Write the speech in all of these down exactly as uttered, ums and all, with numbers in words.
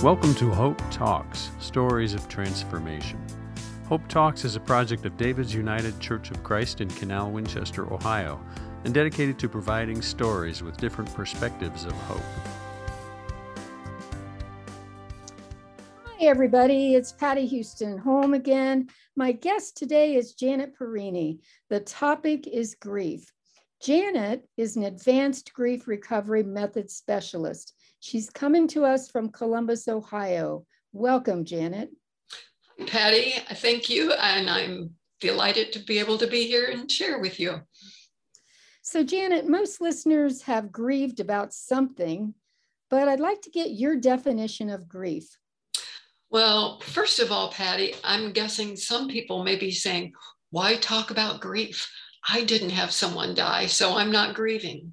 Welcome to Hope Talks, Stories of Transformation. Hope Talks is a project of David's United Church of Christ in Canal Winchester, Ohio, and dedicated to providing stories with different perspectives of hope. Hi, everybody. It's Patty Houston Holm again. My guest today is Janet Perini. The topic is grief. Janet is an advanced grief recovery method specialist. She's coming to us from Columbus, Ohio. Welcome, Janet. Hi, Patty. Thank you. And I'm delighted to be able to be here and share with you. So, Janet, most listeners have grieved about something, but I'd like to get your definition of grief. Well, first of all, Patty, I'm guessing some people may be saying, why talk about grief? I didn't have someone die, so I'm not grieving.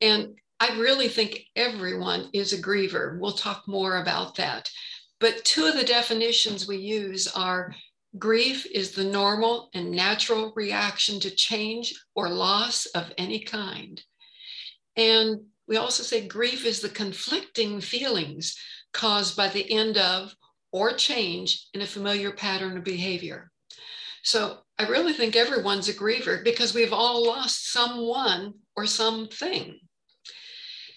And I really think everyone is a griever. We'll talk more about that. But two of the definitions we use are grief is the normal and natural reaction to change or loss of any kind. And we also say grief is the conflicting feelings caused by the end of or change in a familiar pattern of behavior. So I really think everyone's a griever because we've all lost someone or something.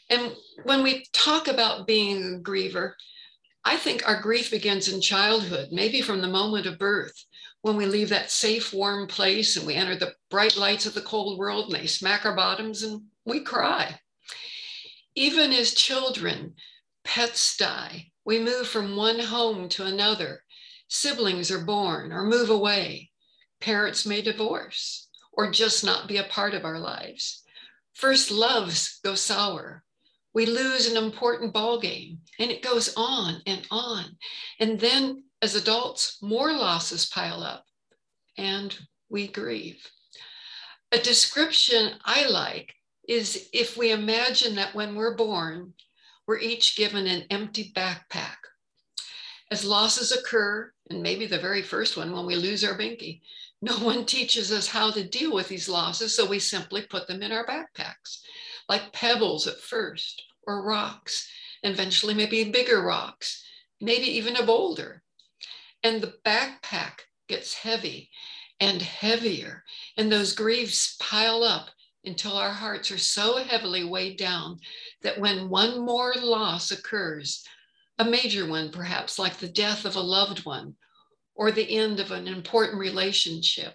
And when we talk about being a griever, I think our grief begins in childhood, maybe from the moment of birth, when we leave that safe, warm place and we enter the bright lights of the cold world and they smack our bottoms and we cry. Even as children, pets die. We move from one home to another. Siblings are born or move away. Parents may divorce or just not be a part of our lives. First loves go sour. We lose an important ball game, and it goes on and on. And then as adults, more losses pile up and we grieve. A description I like is if we imagine that when we're born, we're each given an empty backpack. As losses occur, and maybe the very first one when we lose our binky, no one teaches us how to deal with these losses, so we simply put them in our backpacks, like pebbles at first, or rocks, and eventually maybe bigger rocks, maybe even a boulder. And the backpack gets heavy and heavier, and those griefs pile up until our hearts are so heavily weighed down that when one more loss occurs, a major one perhaps, like the death of a loved one, or the end of an important relationship,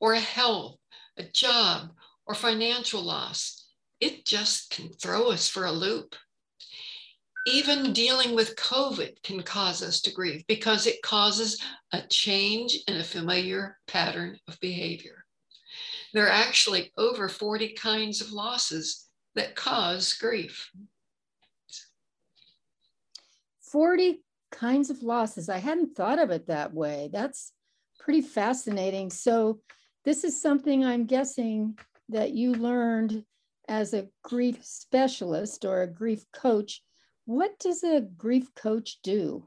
or a health, a job, or financial loss, it just can throw us for a loop. Even dealing with COVID can cause us to grieve because it causes a change in a familiar pattern of behavior. There are actually over forty kinds of losses that cause grief. forty kinds of losses. I hadn't thought of it that way. That's pretty fascinating. So this is something I'm guessing that you learned as a grief specialist or a grief coach. What does a grief coach do?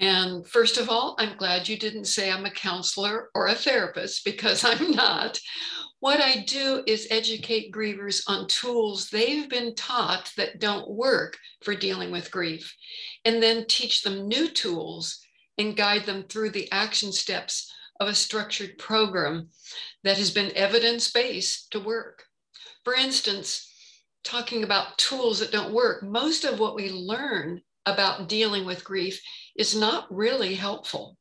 And first of all, I'm glad you didn't say I'm a counselor or a therapist because I'm not. What I do is educate grievers on tools they've been taught that don't work for dealing with grief, and then teach them new tools and guide them through the action steps of a structured program that has been evidence-based to work. For instance, talking about tools that don't work, most of what we learn about dealing with grief is not really helpful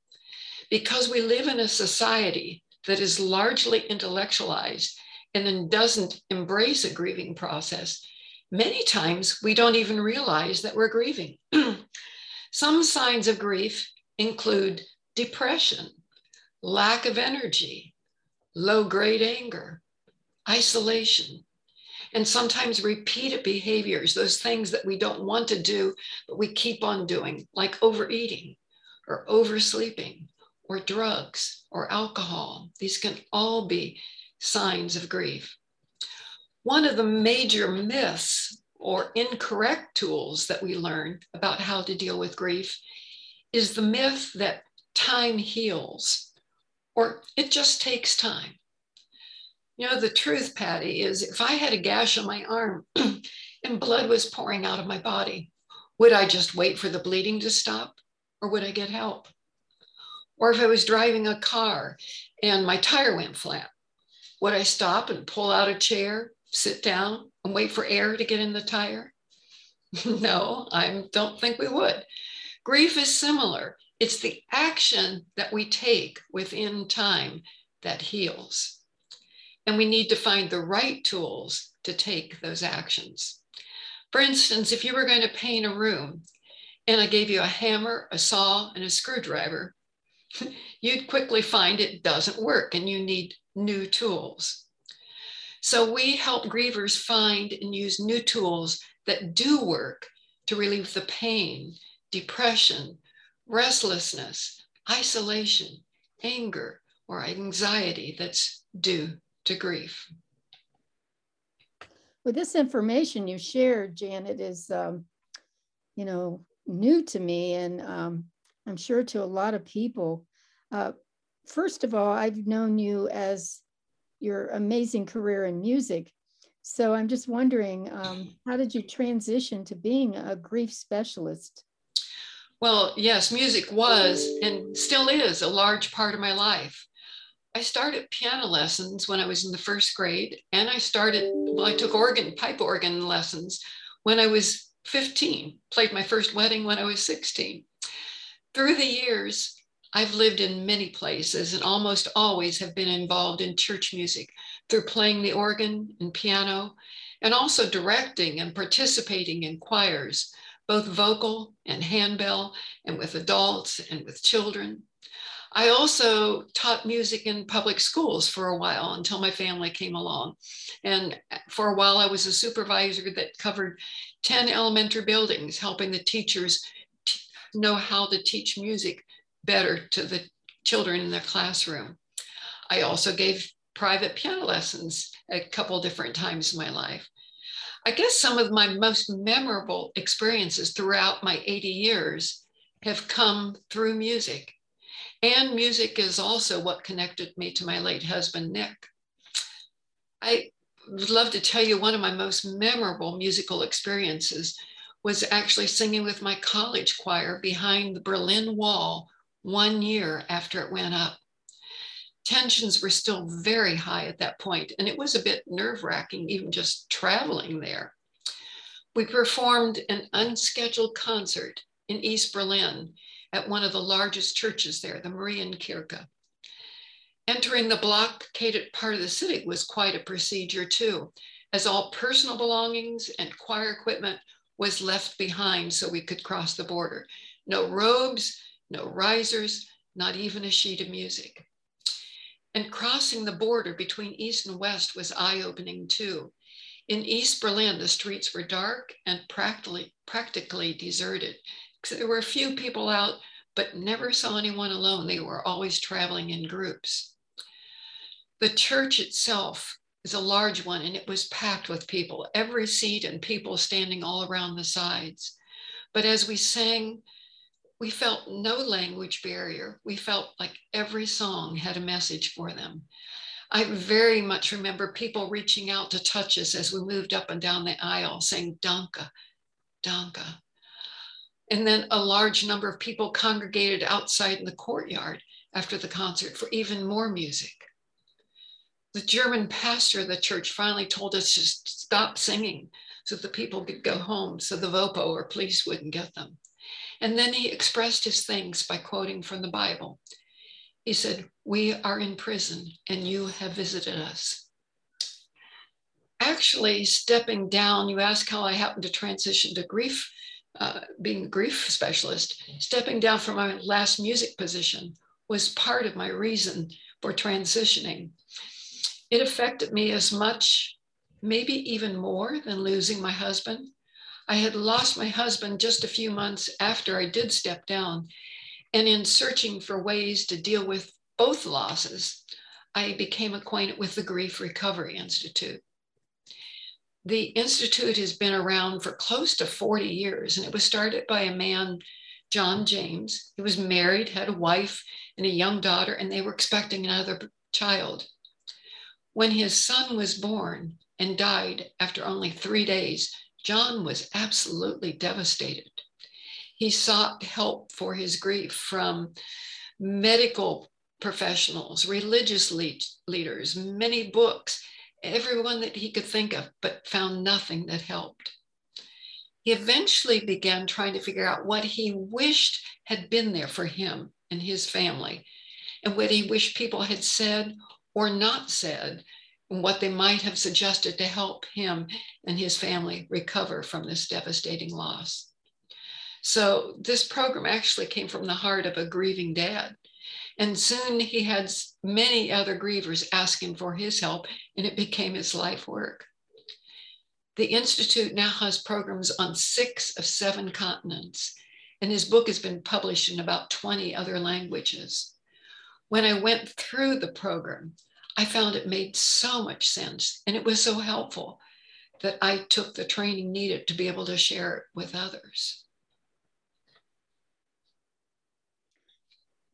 because we live in a society that is largely intellectualized and then doesn't embrace a grieving process. Many times we don't even realize that we're grieving. Some signs of grief include depression, lack of energy, low-grade anger, isolation, and sometimes repeated behaviors, those things that we don't want to do, but we keep on doing, like overeating or oversleeping or drugs or alcohol. These can all be signs of grief. One of the major myths or incorrect tools that we learn about how to deal with grief is the myth that time heals, or it just takes time. You know, the truth, Patty, is if I had a gash on my arm and blood was pouring out of my body, Would I just wait for the bleeding to stop, or would I get help? Or if I was driving a car and my tire went flat, would I stop and pull out a chair, sit down, and wait for air to get in the tire? No, I don't think we would. Grief is similar. It's the action that we take within time that heals. And we need to find the right tools to take those actions. For instance, if you were going to paint a room and I gave you a hammer, a saw, and a screwdriver, you'd quickly find it doesn't work and you need new tools. So we help grievers find and use new tools that do work to relieve the pain, depression, restlessness, isolation, anger, or anxiety that's due to grief. Well, this information you shared, Janet, is, um, you know, new to me, and um, I'm sure to a lot of people. Uh, first of all, I've known you as your amazing career in music. So I'm just wondering, um, how did you transition to being a grief specialist? Well, yes, music was and still is a large part of my life. I started piano lessons when I was in the first grade, and I started, well, I took organ, pipe organ lessons when I was fifteen, played my first wedding when I was sixteen. Through the years, I've lived in many places and almost always have been involved in church music through playing the organ and piano, and also directing and participating in choirs, both vocal and handbell, and with adults and with children. I also taught music in public schools for a while until my family came along. And for a while, I was a supervisor that covered ten elementary buildings, helping the teachers t- know how to teach music better to the children in their classroom. I also gave private piano lessons a couple different times in my life. I guess some of my most memorable experiences throughout my eighty years have come through music. And music is also what connected me to my late husband, Nick. I would love to tell you one of my most memorable musical experiences was actually singing with my college choir behind the Berlin Wall one year after it went up. Tensions were still very high at that point, and it was a bit nerve-wracking even just traveling there. We performed an unscheduled concert in East Berlin at one of the largest churches there, the Marienkirche. Entering the blockaded part of the city was quite a procedure too, as all personal belongings and choir equipment was left behind so we could cross the border. No robes, no risers, not even a sheet of music. And crossing the border between East and West was eye-opening too. In East Berlin, the streets were dark and practically, practically deserted. There were a few people out, but never saw anyone alone. They were always traveling in groups. The church itself is a large one, and it was packed with people, every seat and people standing all around the sides. But as we sang, we felt no language barrier. We felt like every song had a message for them. I very much remember people reaching out to touch us as we moved up and down the aisle, saying, "Danke, danke." And then a large number of people congregated outside in the courtyard after the concert for even more music. The German pastor of the church finally told us to stop singing so the people could go home, so the Vopo or police wouldn't get them. And then he expressed his thanks by quoting from the Bible. He said, "We are in prison and you have visited us." Actually, stepping down, you ask how I happened to transition to grief, Uh, being a grief specialist. Stepping down from my last music position was part of my reason for transitioning. It affected me as much, maybe even more, than losing my husband. I had lost my husband just a few months after I did step down, and in searching for ways to deal with both losses, I became acquainted with the Grief Recovery Institute. The Institute has been around for close to forty years, and it was started by a man, John James. He was married, had a wife and a young daughter, and they were expecting another child. When his son was born and died after only three days, John was absolutely devastated. He sought help for his grief from medical professionals, religious lead, leaders, many books, everyone that he could think of, but found nothing that helped. He eventually began trying to figure out what he wished had been there for him and his family, and what he wished people had said or not said, and what they might have suggested to help him and his family recover from this devastating loss. So this program actually came from the heart of a grieving dad. And soon he had many other grievers asking for his help, and it became his life work. The Institute now has programs on six of seven continents, and his book has been published in about twenty other languages. When I went through the program, I found it made so much sense, and it was so helpful that I took the training needed to be able to share it with others.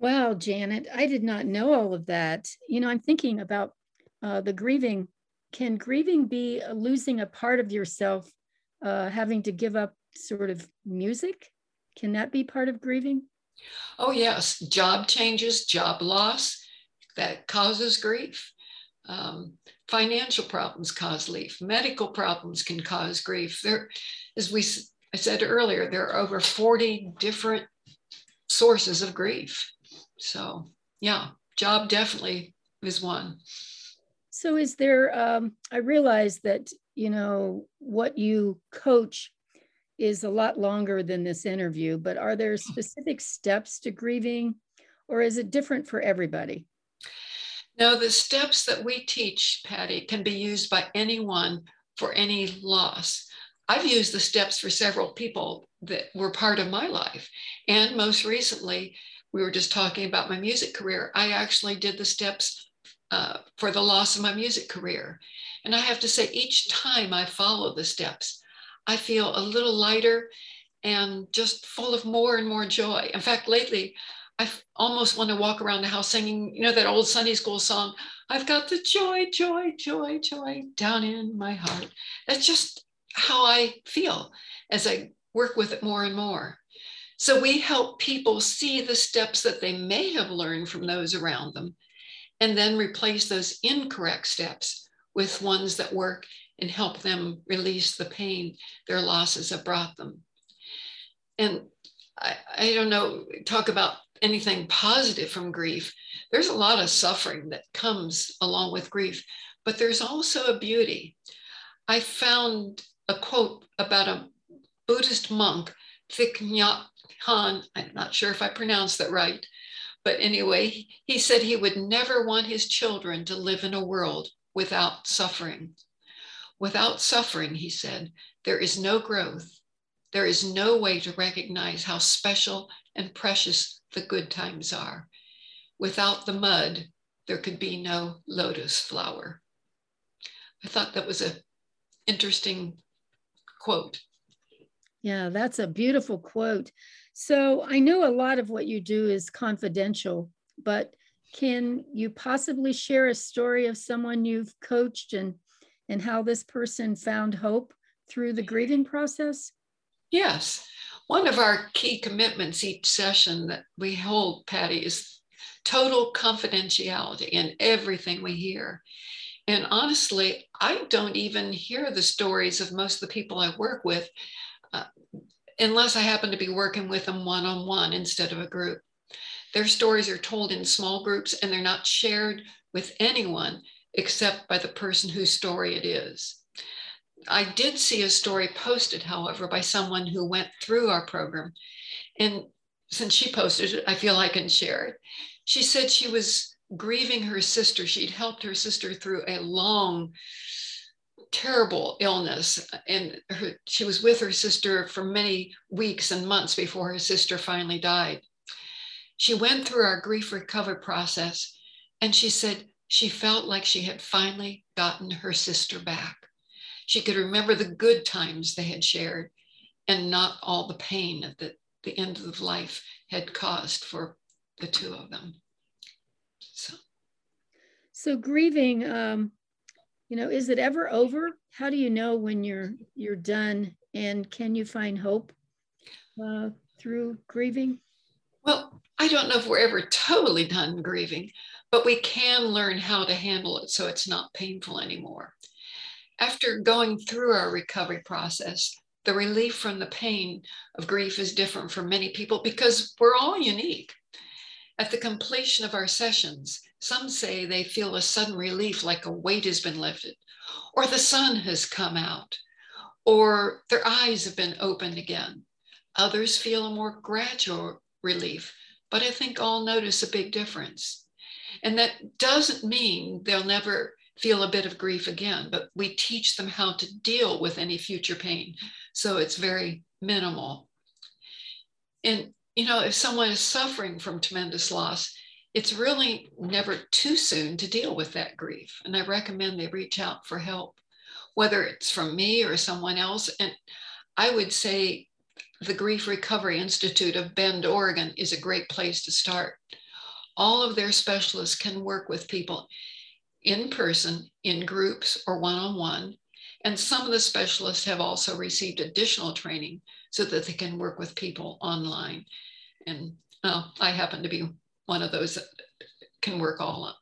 Wow, Janet, I did not know all of that. You know, I'm thinking about uh, the grieving. Can grieving be losing a part of yourself, uh, having to give up sort of music? Can that be part of grieving? Oh, yes. Job changes, job loss, that causes grief. Um, financial problems cause grief. Medical problems can cause grief. There, as we I said earlier, there are over forty different sources of grief. So, yeah, job definitely is one. So is there, um, I realize that, you know, what you coach is a lot longer than this interview, but are there specific steps to grieving, or is it different for everybody? No, the steps that we teach, Patty, can be used by anyone for any loss. I've used the steps for several people that were part of my life. And most recently, we were just talking about my music career. I actually did the steps Uh, for the loss of my music career. And I have to say, each time I follow the steps, I feel a little lighter and just full of more and more joy. In fact, lately, I almost want to walk around the house singing, you know, that old Sunday school song, I've got the joy, joy, joy, joy down in my heart. That's just how I feel as I work with it more and more. So we help people see the steps that they may have learned from those around them, and then replace those incorrect steps with ones that work and help them release the pain their losses have brought them. And I, I don't know, talk about anything positive from grief. There's a lot of suffering that comes along with grief, but there's also a beauty. I found a quote about a Buddhist monk, Thich Nhat Hanh, I'm not sure if I pronounced that right, but anyway, he said he would never want his children to live in a world without suffering. Without suffering, he said, there is no growth. There is no way to recognize how special and precious the good times are. Without the mud, there could be no lotus flower. I thought that was an interesting quote. Yeah, that's a beautiful quote. So I know a lot of what you do is confidential, but can you possibly share a story of someone you've coached and, and how this person found hope through the grieving process? Yes. One of our key commitments each session that we hold, Patty, is total confidentiality in everything we hear. And honestly, I don't even hear the stories of most of the people I work with, Uh, unless I happen to be working with them one-on-one instead of a group. Their stories are told in small groups, and they're not shared with anyone except by the person whose story it is. I did see a story posted, however, by someone who went through our program. And since she posted it, I feel I can share it. She said she was grieving her sister. She'd helped her sister through a long, terrible illness, and her, she was with her sister for many weeks and months before her sister finally died. She went through our grief recovery process, and she said she felt like she had finally gotten her sister back. She could remember the good times they had shared and not all the pain that the end of life had caused for the two of them. So, so grieving, um... you know, is it ever over? How do you know when you're you're done? And can you find hope uh, through grieving? Well, I don't know if we're ever totally done grieving, but we can learn how to handle it so it's not painful anymore. After going through our recovery process, the relief from the pain of grief is different for many people because we're all unique. At the completion of our sessions, some say they feel a sudden relief, like a weight has been lifted, or the sun has come out, or their eyes have been opened again. Others feel a more gradual relief, but I think all notice a big difference. And that doesn't mean they'll never feel a bit of grief again, but we teach them how to deal with any future pain. So it's very minimal. And, you know, if someone is suffering from tremendous loss, it's really never too soon to deal with that grief. And I recommend they reach out for help, whether it's from me or someone else. And I would say the Grief Recovery Institute of Bend, Oregon is a great place to start. All of their specialists can work with people in person, in groups, or one-on-one. And some of the specialists have also received additional training so that they can work with people online. And uh, I happen to be one of those that can work all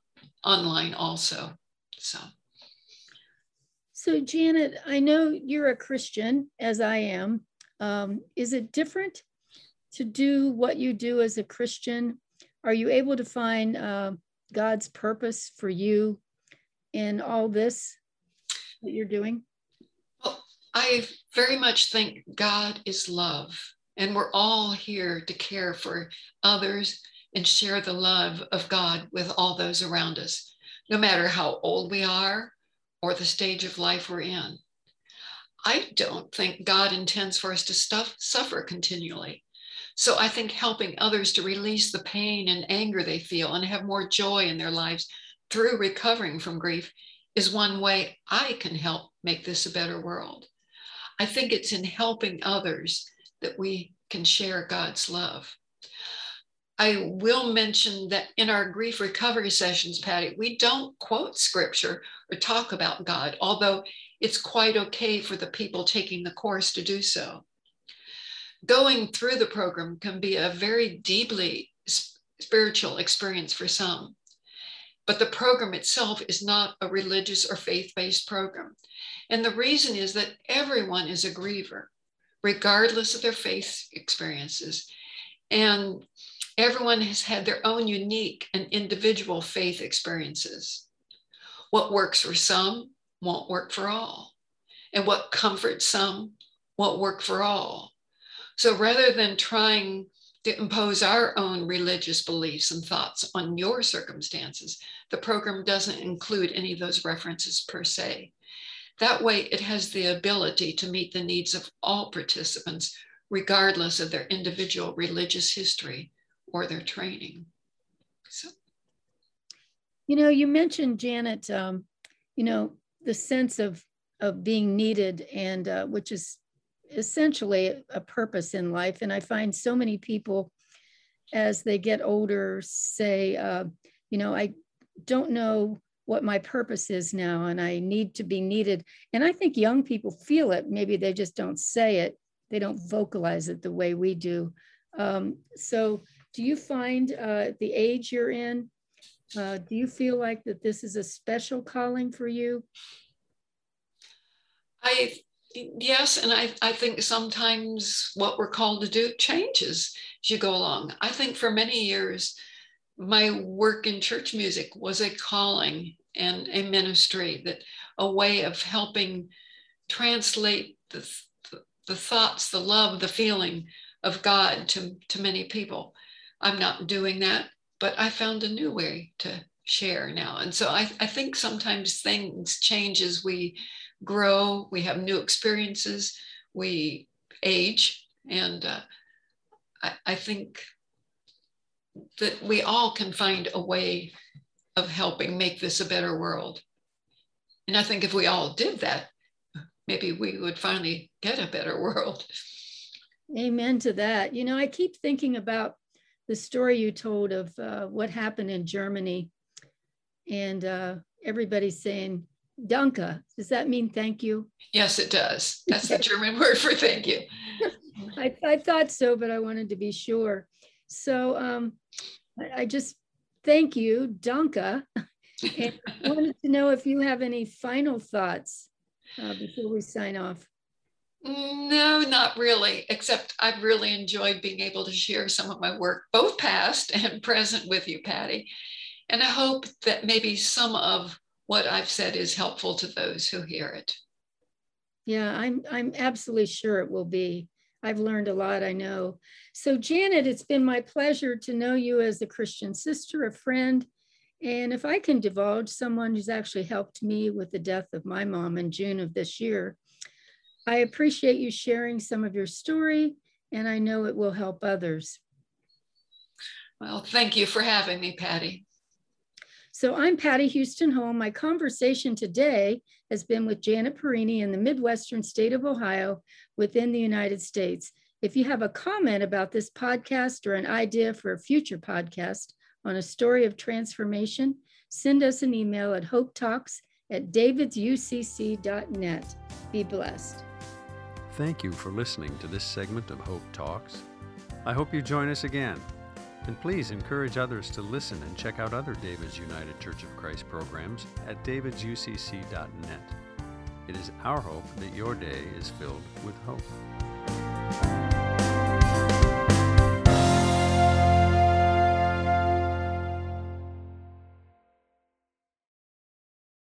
online also. So. so Janet, I know you're a Christian, as I am. Um, is it different to do what you do as a Christian? Are you able to find uh, God's purpose for you in all this that you're doing? Well, I very much think God is love, and we're all here to care for others and share the love of God with all those around us, no matter how old we are or the stage of life we're in. I don't think God intends for us to stuff, suffer continually. So I think helping others to release the pain and anger they feel and have more joy in their lives through recovering from grief is one way I can help make this a better world. I think it's in helping others that we can share God's love. I will mention that in our grief recovery sessions, Patty, we don't quote scripture or talk about God, although it's quite okay for the people taking the course to do so. Going through the program can be a very deeply spiritual experience for some, but the program itself is not a religious or faith-based program. And the reason is that everyone is a griever, regardless of their faith experiences. And everyone has had their own unique and individual faith experiences. What works for some won't work for all. And what comforts some won't work for all. So rather than trying to impose our own religious beliefs and thoughts on your circumstances, the program doesn't include any of those references per se. That way, it has the ability to meet the needs of all participants, regardless of their individual religious history or their training. So, you know, you mentioned, Janet, um, you know, the sense of, of being needed, and uh, which is essentially a purpose in life. And I find so many people as they get older say, uh, you know, I don't know what my purpose is now, and I need to be needed. And I think young people feel it. Maybe they just don't say it. They don't vocalize it the way we do. Um, so do you find uh, the age you're in, uh, do you feel like that this is a special calling for you? I Yes, and I, I think sometimes what we're called to do changes as you go along. I think for many years, my work in church music was a calling and a ministry, that a way of helping translate the, the thoughts, the love, the feeling of God to, to many people. I'm not doing that, but I found a new way to share now. And so I, I think sometimes things change as we grow, we have new experiences, we age, and uh, I, I think that we all can find a way of helping make this a better world. And I think if we all did that, maybe we would finally get a better world. Amen to that. You know, I keep thinking about the story you told of uh, what happened in Germany, and uh, everybody's saying, Danke. Does that mean thank you? Yes, it does. That's the German word for thank you. I, I thought so, but I wanted to be sure. So um, I, I just thank you, Donka. And I wanted to know if you have any final thoughts uh, before we sign off. No, not really, except I've really enjoyed being able to share some of my work, both past and present, with you, Patty. And I hope that maybe some of what I've said is helpful to those who hear it. Yeah, I'm, I'm absolutely sure it will be. I've learned a lot, I know. So Janet, it's been my pleasure to know you as a Christian sister, a friend, and if I can divulge, someone who's actually helped me with the death of my mom in June of this year. I appreciate you sharing some of your story, and I know it will help others. Well, thank you for having me, Patty. So I'm Patty Houston Holm. My conversation today has been with Janet Perini in the Midwestern state of Ohio within the United States. If you have a comment about this podcast or an idea for a future podcast on a story of transformation, send us an email at hope talks at davids u c c dot net. Be blessed. Thank you for listening to this segment of Hope Talks. I hope you join us again. And please encourage others to listen and check out other David's United Church of Christ programs at davids u c c dot net. It is our hope that your day is filled with hope.